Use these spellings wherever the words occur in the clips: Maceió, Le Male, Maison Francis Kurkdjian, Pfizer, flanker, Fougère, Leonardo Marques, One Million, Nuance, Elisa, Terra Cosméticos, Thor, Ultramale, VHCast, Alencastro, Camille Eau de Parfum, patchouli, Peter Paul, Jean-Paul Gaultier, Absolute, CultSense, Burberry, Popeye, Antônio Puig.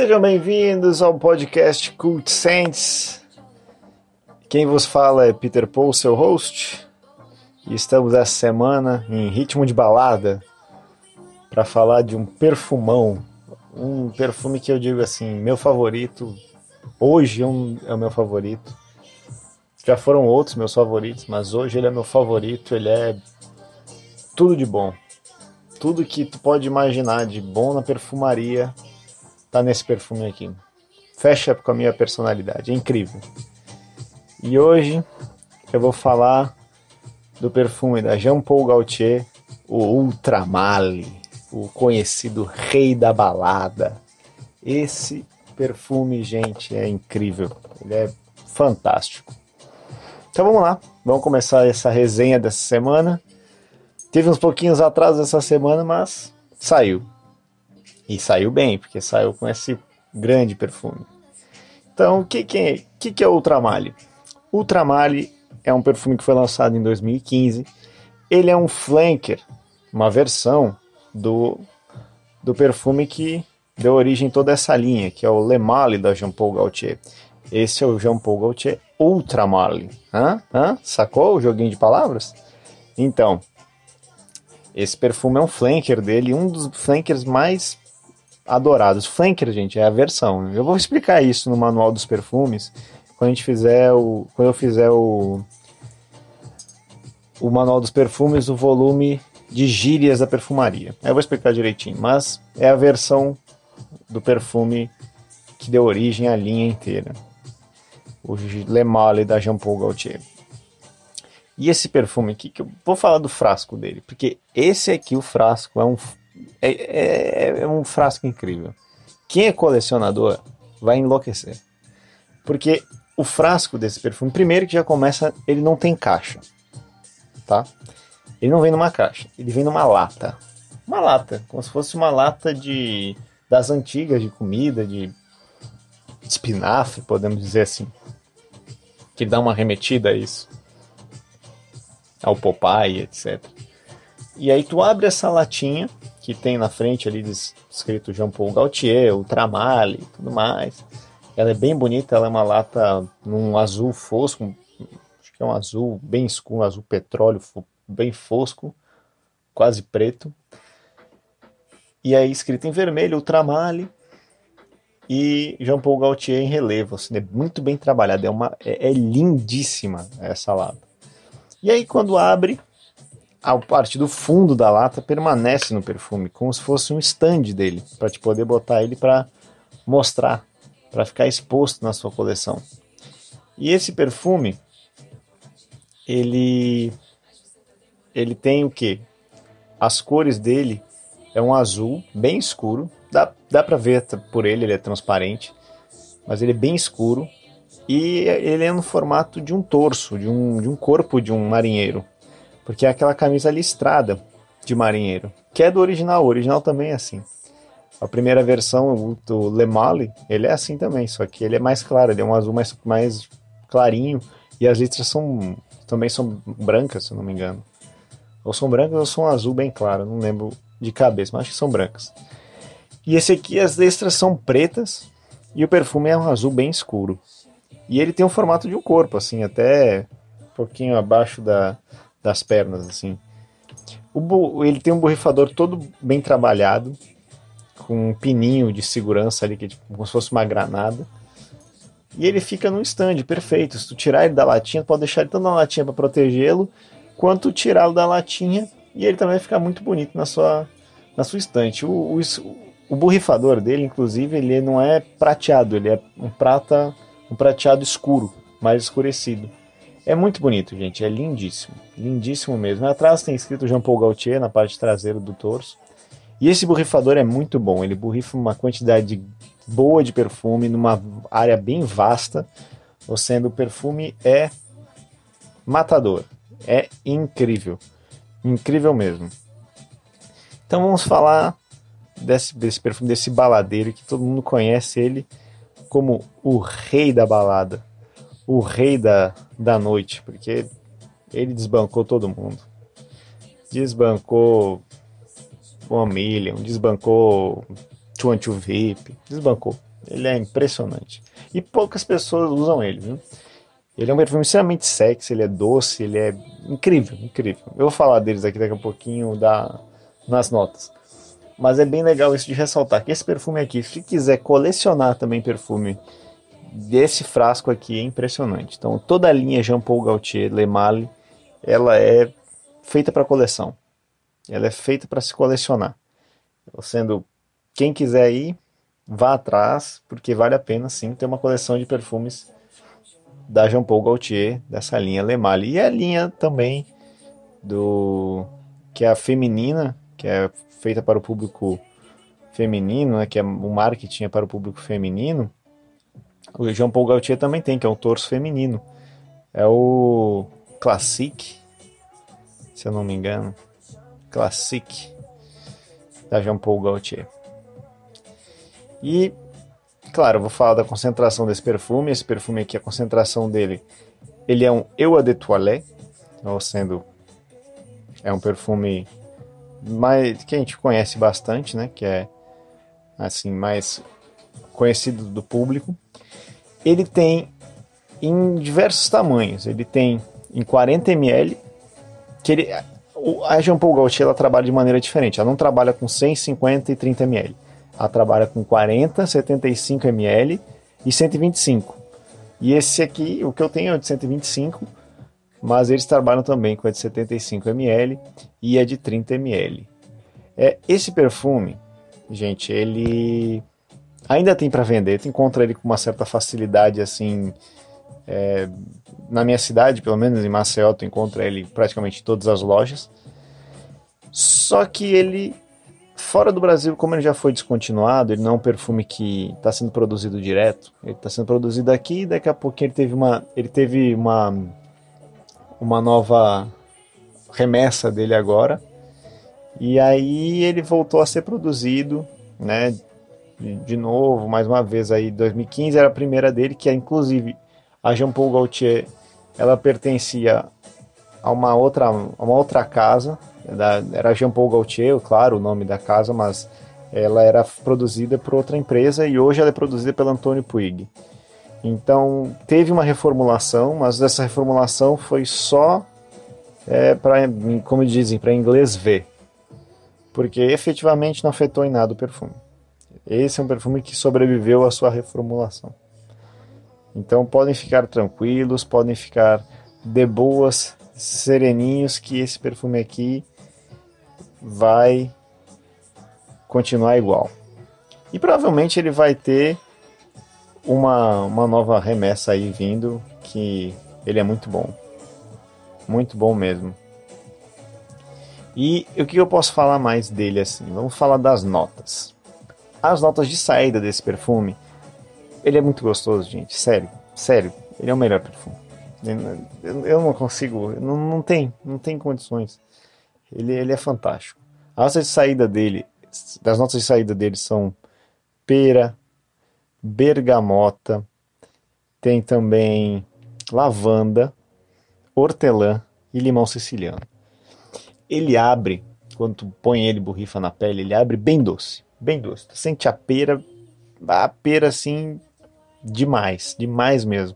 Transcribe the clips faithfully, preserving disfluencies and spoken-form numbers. Sejam bem-vindos ao podcast CultSense. Quem vos fala é Peter Paul, seu host. E estamos essa semana em ritmo de balada para falar de um perfumão. Um perfume que eu digo assim, meu favorito. Hoje é, um, é o meu favorito. Já foram outros meus favoritos, mas hoje ele é meu favorito. Ele é tudo de bom. Tudo que tu pode imaginar de bom na perfumaria tá nesse perfume aqui. Fecha com a minha personalidade, é incrível. E hoje eu vou falar do perfume da Jean-Paul Gaultier, o Ultramale, o conhecido rei da balada. Esse perfume, gente, é incrível, ele é fantástico. Então vamos lá, vamos começar essa resenha dessa semana. Teve uns pouquinhos atrasos essa semana, mas saiu. E saiu bem, porque saiu com esse grande perfume. Então, o que, que, que, que é o Ultramale? Ultramale é um perfume que foi lançado em dois mil e quinze. Ele é um flanker, uma versão do, do perfume que deu origem a toda essa linha, que é o Le Male da Jean-Paul Gaultier. Esse é o Jean-Paul Gaultier Ultramale. Hã? Hã? Sacou o joguinho de palavras? Então, esse perfume é um flanker dele, um dos flankers mais adorados. Flanker, gente, é a versão. Eu vou explicar isso no manual dos perfumes quando a gente fizer o quando eu fizer o o manual dos perfumes, o volume de gírias da perfumaria. Eu vou explicar direitinho, mas é a versão do perfume que deu origem à linha inteira. O Le Male da Jean-Paul Gaultier. E esse perfume aqui, que eu vou falar do frasco dele, porque esse aqui, o frasco é um É, é, é um frasco incrível. Quem é colecionador vai enlouquecer, porque o frasco desse perfume, primeiro que já começa, ele não tem caixa, tá? Ele não vem numa caixa, ele vem numa lata, uma lata, como se fosse uma lata de das antigas de comida, de espinafre, podemos dizer assim, que dá uma remetida a isso, ao Popeye, etcétera. E aí tu abre essa latinha que tem na frente ali escrito Jean-Paul Gaultier, Ultramale e tudo mais. Ela é bem bonita, ela é uma lata num azul fosco, acho que é um azul bem escuro, um azul petróleo bem fosco, quase preto. E aí escrito em vermelho, Ultramale e Jean-Paul Gaultier em relevo, assim, é muito bem trabalhada, é, uma, é, é lindíssima essa lata. E aí quando abre, a parte do fundo da lata permanece no perfume, como se fosse um stand dele, para te poder botar ele para mostrar, para ficar exposto na sua coleção. E esse perfume, ele, ele tem o quê? As cores dele é um azul bem escuro, dá, dá para ver por ele, ele é transparente, mas ele é bem escuro e ele é no formato de um torso, de um, de um corpo de um marinheiro. Porque é aquela camisa listrada de marinheiro, que é do original, o original também é assim. A primeira versão do Le Male, ele é assim também, só que ele é mais claro, ele é um azul mais, mais clarinho, e as listras são, também são brancas, se eu não me engano. Ou são brancas ou são azul bem claro, não lembro de cabeça, mas acho que são brancas. E esse aqui, as listras são pretas, e o perfume é um azul bem escuro. E ele tem o formato de um corpo, assim, até um pouquinho abaixo da... das pernas, assim. O, ele tem um borrifador todo bem trabalhado, com um pininho de segurança ali, que é tipo, como se fosse uma granada. E ele fica num stand perfeito. Se tu tirar ele da latinha, tu pode deixar ele tanto na latinha para protegê-lo, quanto tirá-lo da latinha, e ele também vai ficar muito bonito na sua, na sua estante. O, o, o borrifador dele, inclusive, ele não é prateado, ele é um, prata, um prateado escuro, mais escurecido. É muito bonito, gente, é lindíssimo, lindíssimo mesmo. Atrás tem escrito Jean-Paul Gaultier na parte traseira do torso. E esse borrifador é muito bom, ele borrifa uma quantidade boa de perfume numa área bem vasta, ou sendo o perfume é matador, é incrível, incrível mesmo. Então vamos falar desse, desse perfume, desse baladeiro que todo mundo conhece ele como o rei da balada. O rei da, da noite, porque ele desbancou todo mundo. Desbancou One Million, desbancou duzentos e doze V I P, desbancou Ele é impressionante. E poucas pessoas usam ele, viu? Ele é um perfume extremamente sexy, ele é doce, ele é incrível, incrível. Eu vou falar deles aqui daqui a pouquinho da, nas notas. Mas é bem legal isso de ressaltar, que esse perfume aqui, se quiser colecionar também perfume desse frasco aqui, é impressionante. Então toda a linha Jean-Paul Gaultier, Le Male, ela é feita para coleção. Ela é feita para se colecionar. Então, sendo quem quiser ir, vá atrás, porque vale a pena sim ter uma coleção de perfumes da Jean-Paul Gaultier, dessa linha Le Male. E a linha também do que é a feminina, que é feita para o público feminino, né, que é o marketing é para o público feminino. O Jean-Paul Gaultier também tem, que é um torso feminino. É o Classic, se eu não me engano. Classic da Jean-Paul Gaultier. E, claro, eu vou falar da concentração desse perfume. Esse perfume aqui, a concentração dele, ele é um Eau de Toilette, ou sendo, é um perfume mais, que a gente conhece bastante, né? Que é, assim, mais conhecido do público. Ele tem em diversos tamanhos. Ele tem em quarenta mililitros, que ele... A Jean-Paul Gaultier, ela trabalha de maneira diferente. Ela não trabalha com cem, cinquenta e trinta mililitros. Ela trabalha com quarenta, setenta e cinco mililitros e cento e vinte e cinco. E esse aqui, o que eu tenho é de cento e vinte e cinco, mas eles trabalham também com a de setenta e cinco mililitros e a de trinta mililitros. É, esse perfume, gente, ele ainda tem para vender. Tu encontra ele com uma certa facilidade, assim... É, na minha cidade, pelo menos em Maceió, tu encontra ele praticamente em todas as lojas. Só que ele, fora do Brasil, como ele já foi descontinuado, ele não é um perfume que está sendo produzido direto. Ele está sendo produzido aqui e daqui a pouquinho ele teve uma, ele teve uma, uma nova remessa dele agora. E aí ele voltou a ser produzido, né, de, de novo, mais uma vez aí, dois mil e quinze era a primeira dele, que é inclusive... A Jean-Paul Gaultier, ela pertencia a uma outra, a uma outra casa, era Jean-Paul Gaultier, claro, o nome da casa, mas ela era produzida por outra empresa e hoje ela é produzida pelo Antônio Puig. Então, teve uma reformulação, mas essa reformulação foi só, é, pra, como dizem, para inglês ver, porque efetivamente não afetou em nada o perfume. Esse é um perfume que sobreviveu à sua reformulação. Então podem ficar tranquilos, podem ficar de boas, sereninhos, que esse perfume aqui vai continuar igual. E provavelmente ele vai ter uma, uma nova remessa aí vindo, que ele é muito bom. Muito bom mesmo. E o que eu posso falar mais dele assim? Vamos falar das notas. As notas de saída desse perfume... Ele é muito gostoso, gente, sério, sério, ele é o melhor perfume. Eu, eu não consigo, não, não tem, não tem condições. Ele, ele é fantástico. As notas de saída dele, as notas de saída dele são pera, bergamota, tem também lavanda, hortelã e limão siciliano. Ele abre, quando tu põe ele, borrifa na pele, ele abre bem doce, bem doce. Tu sente a pera, a pera assim... Demais, demais mesmo.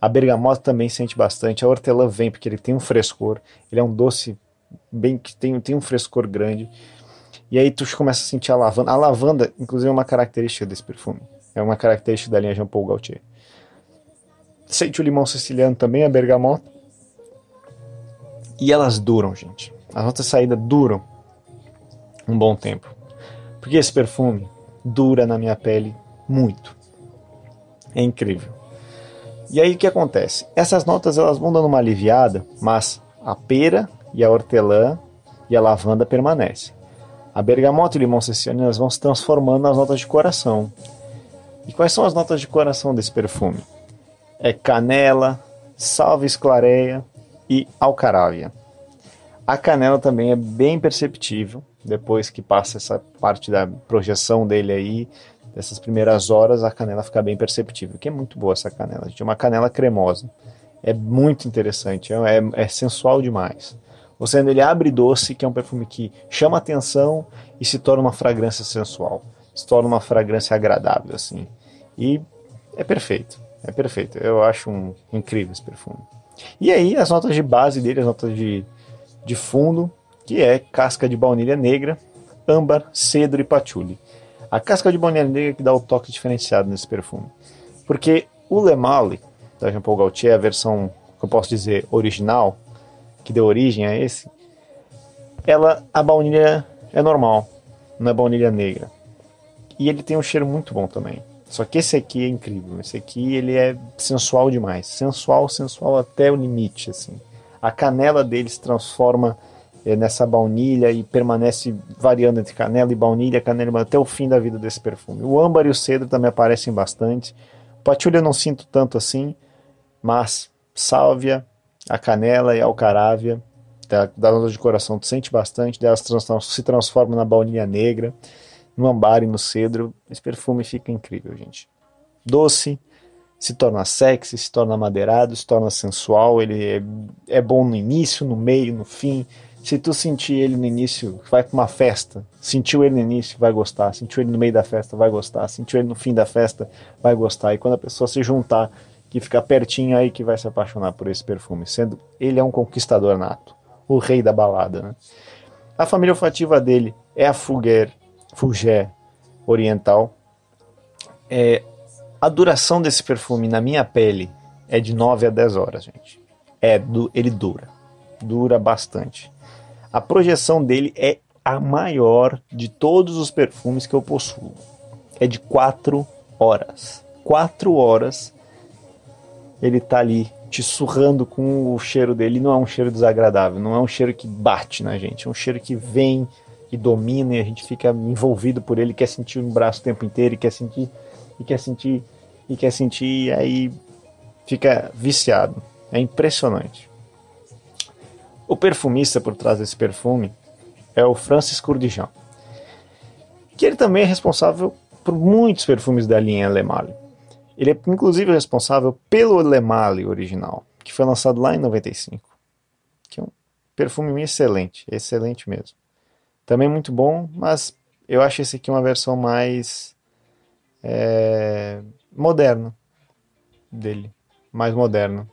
A bergamota também sente bastante. A hortelã vem porque ele tem um frescor. Ele é um doce bem que tem, tem um frescor grande. E aí tu começa a sentir a lavanda. A lavanda, inclusive, é uma característica desse perfume. É uma característica da linha Jean-Paul Gaultier. Sente o limão siciliano também, a bergamota. E elas duram, gente. As notas de saída duram um bom tempo. Porque esse perfume dura na minha pele muito. É incrível. E aí o que acontece? Essas notas elas vão dando uma aliviada, mas a pera e a hortelã e a lavanda permanecem. A bergamota e o limão siciliano elas vão se transformando nas notas de coração. E quais são as notas de coração desse perfume? É canela, salves clareia e alcaravia. A canela também é bem perceptível, depois que passa essa parte da projeção dele aí. Dessas primeiras horas a canela fica bem perceptível, que é muito boa essa canela, gente. É uma canela cremosa, é muito interessante, é, é sensual demais. Ou seja, ele abre doce, que é um perfume que chama atenção e se torna uma fragrância sensual, se torna uma fragrância agradável, assim. E é perfeito, é perfeito. Eu acho um, incrível esse perfume. E aí as notas de base dele, as notas de, de fundo, que é casca de baunilha negra, âmbar, cedro e patchouli. A casca de baunilha negra que dá o toque diferenciado nesse perfume. Porque o Le Male, da Jean-Paul Gaultier, a versão, que eu posso dizer, original, que deu origem a esse, ela, a baunilha é normal, não é baunilha negra. E ele tem um cheiro muito bom também. Só que esse aqui é incrível. Esse aqui, ele é sensual demais. Sensual, sensual até o limite, assim. A canela dele se transforma é, nessa baunilha e permanece variando entre canela e baunilha, canela e baunilha, até o fim da vida desse perfume. O âmbar e o cedro também aparecem bastante. O patchouli eu não sinto tanto assim, mas sálvia, a canela e a alcarávia, da, da notas de coração, tu sente bastante, delas trans, se transformam na baunilha negra, no âmbar e no cedro. Esse perfume fica incrível, gente. Doce, se torna sexy, se torna madeirado, se torna sensual, ele é, é bom no início, no meio, no fim. Se tu sentir ele no início, vai pra uma festa, sentiu ele no início, vai gostar, sentiu ele no meio da festa, vai gostar, sentiu ele no fim da festa, vai gostar. E quando a pessoa se juntar, que ficar pertinho, aí que vai se apaixonar por esse perfume, sendo ele é um conquistador nato, o rei da balada, né? A família olfativa dele é a Fougère, Fougère oriental. É, a duração desse perfume na minha pele é de nove a dez horas, gente. É, do, ele dura, dura bastante. A projeção dele é a maior de todos os perfumes que eu possuo. É de quatro horas. quatro horas ele tá ali te surrando com o cheiro dele. Não é um cheiro desagradável, não é um cheiro que bate na gente. É um cheiro que vem e domina e a gente fica envolvido por ele, quer sentir o braço o tempo inteiro, e quer sentir, e quer sentir, e quer sentir, e aí fica viciado. É impressionante. O perfumista por trás desse perfume é o Francis Kurkdjian, que ele também é responsável por muitos perfumes da linha Le Male. Ele é inclusive responsável pelo Le Male original, que foi lançado lá em noventa e cinco, que é um perfume excelente, excelente mesmo. Também muito bom, mas eu acho esse aqui uma versão mais é, moderna dele, mais moderna.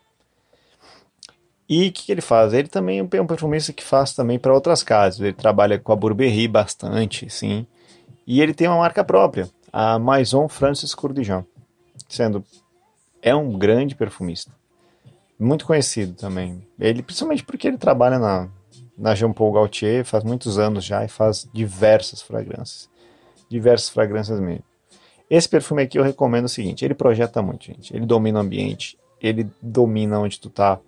E o que, que ele faz? Ele também é um perfumista que faz também para outras casas. Ele trabalha com a Burberry bastante, sim. E ele tem uma marca própria, a Maison Francis Kurkdjian, sendo é um grande perfumista, muito conhecido também. Ele principalmente porque ele trabalha na na Jean-Paul Gaultier, faz muitos anos já, e faz diversas fragrâncias, diversas fragrâncias mesmo. Esse perfume aqui eu recomendo o seguinte, ele projeta muito, gente, ele domina o ambiente, ele domina onde tu tá,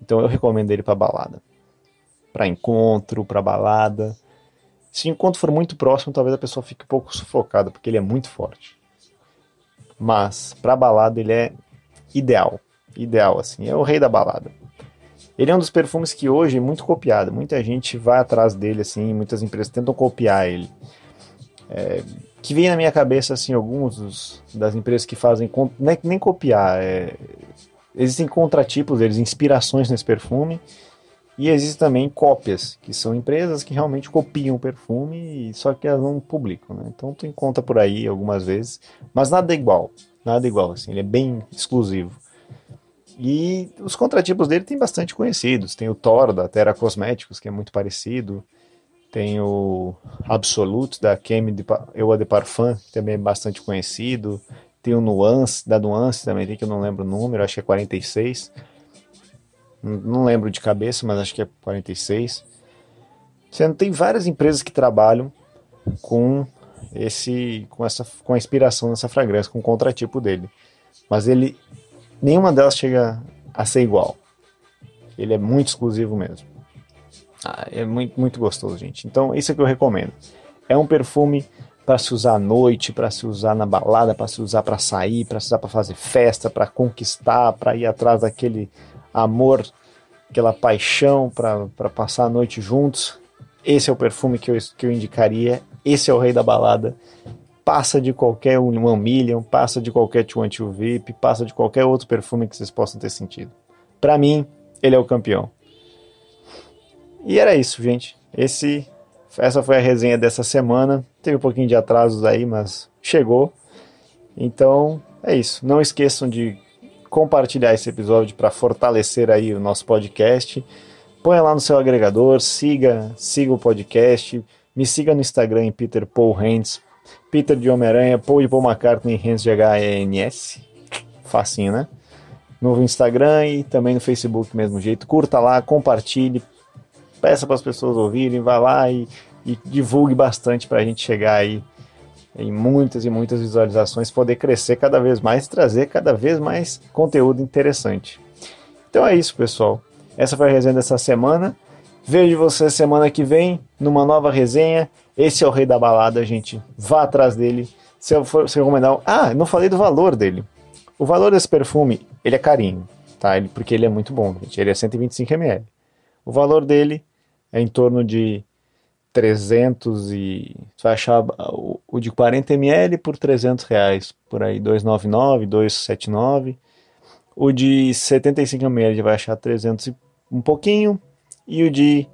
então eu recomendo ele pra balada, pra encontro, pra balada. Se o encontro for muito próximo, talvez a pessoa fique um pouco sufocada, porque ele é muito forte, mas pra balada ele é ideal, ideal assim, é o rei da balada. Ele é um dos perfumes que hoje é muito copiado. Muita gente vai atrás dele, assim, muitas empresas tentam copiar ele. É, que vem na minha cabeça, assim, alguns dos, das empresas que fazem... Nem, nem copiar. É, existem contratipos deles, inspirações nesse perfume. E existem também cópias, que são empresas que realmente copiam o perfume, só que elas não publicam, né? Então, tu encontra por aí algumas vezes. Mas nada igual. Nada igual, assim. Ele é bem exclusivo. E os contratipos dele tem bastante conhecidos. Tem o Thor, da Terra Cosméticos, que é muito parecido. Tem o Absolute, da Camille Eau de Parfum, que também é bastante conhecido. Tem o Nuance, da Nuance também tem, que eu não lembro o número, acho que é quarenta e seis. Não lembro de cabeça, mas acho que é quarenta e seis. Sendo, tem várias empresas que trabalham com, esse, com, essa, com a inspiração nessa fragrância, com o contratipo dele. Mas ele... Nenhuma delas chega a ser igual. Ele é muito exclusivo mesmo. Ah, é muito, muito gostoso, gente. Então, isso é que eu recomendo. É um perfume para se usar à noite, para se usar na balada, para se usar para sair, para se usar para fazer festa, para conquistar, para ir atrás daquele amor, aquela paixão, para passar a noite juntos. Esse é o perfume que eu, que eu indicaria. Esse é o rei da balada. Passa de qualquer One Million, passa de qualquer duzentos e doze V I P, passa de qualquer outro perfume que vocês possam ter sentido. Pra mim, ele é o campeão. E era isso, gente. Esse, essa foi a resenha dessa semana. Teve um pouquinho de atrasos aí, mas chegou. Então, É isso. Não esqueçam de compartilhar esse episódio para fortalecer aí o nosso podcast. Põe lá no seu agregador, siga, siga o podcast, me siga no Instagram em Peter Paul Hands, Peter de Homem-Aranha, Paul de Paul McCartney, Hands de H E N S, facinho, né? No Instagram e também no Facebook, mesmo jeito, curta lá, compartilhe, peça para as pessoas ouvirem, vá lá e, e divulgue bastante para a gente chegar aí em muitas e muitas visualizações, poder crescer cada vez mais, trazer cada vez mais conteúdo interessante. Então é isso, pessoal. Essa foi a resenha dessa semana. Vejo você semana que vem numa nova resenha. Esse é o Rei da Balada, gente. Vá atrás dele. Se eu for se eu recomendar... Ah, não falei do valor dele. O valor desse perfume, ele é carinho, tá? Ele, porque ele é muito bom, gente. Ele é cento e vinte e cinco mililitros. O valor dele é em torno de trezentos e... Você vai achar o, o de quarenta mililitros por trezentos reais. Por aí, duzentos e noventa e nove, duzentos e setenta e nove. O de setenta e cinco mililitros vai achar trezentos e um pouquinho. E o de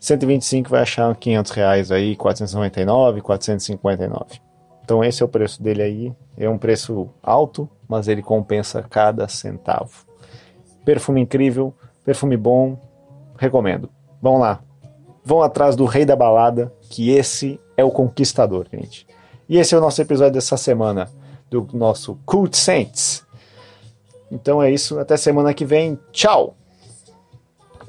cento e vinte e cinco vai achar quinhentos reais aí, quatrocentos e noventa e nove, quatrocentos e cinquenta e nove. Então esse é o preço dele aí. É um preço alto, mas ele compensa cada centavo. Perfume incrível, perfume bom. Recomendo. Vão lá. Vão atrás do Rei da Balada, que esse é o conquistador, gente. E esse é o nosso episódio dessa semana, do nosso CultSense. Então é isso, até semana que vem. Tchau!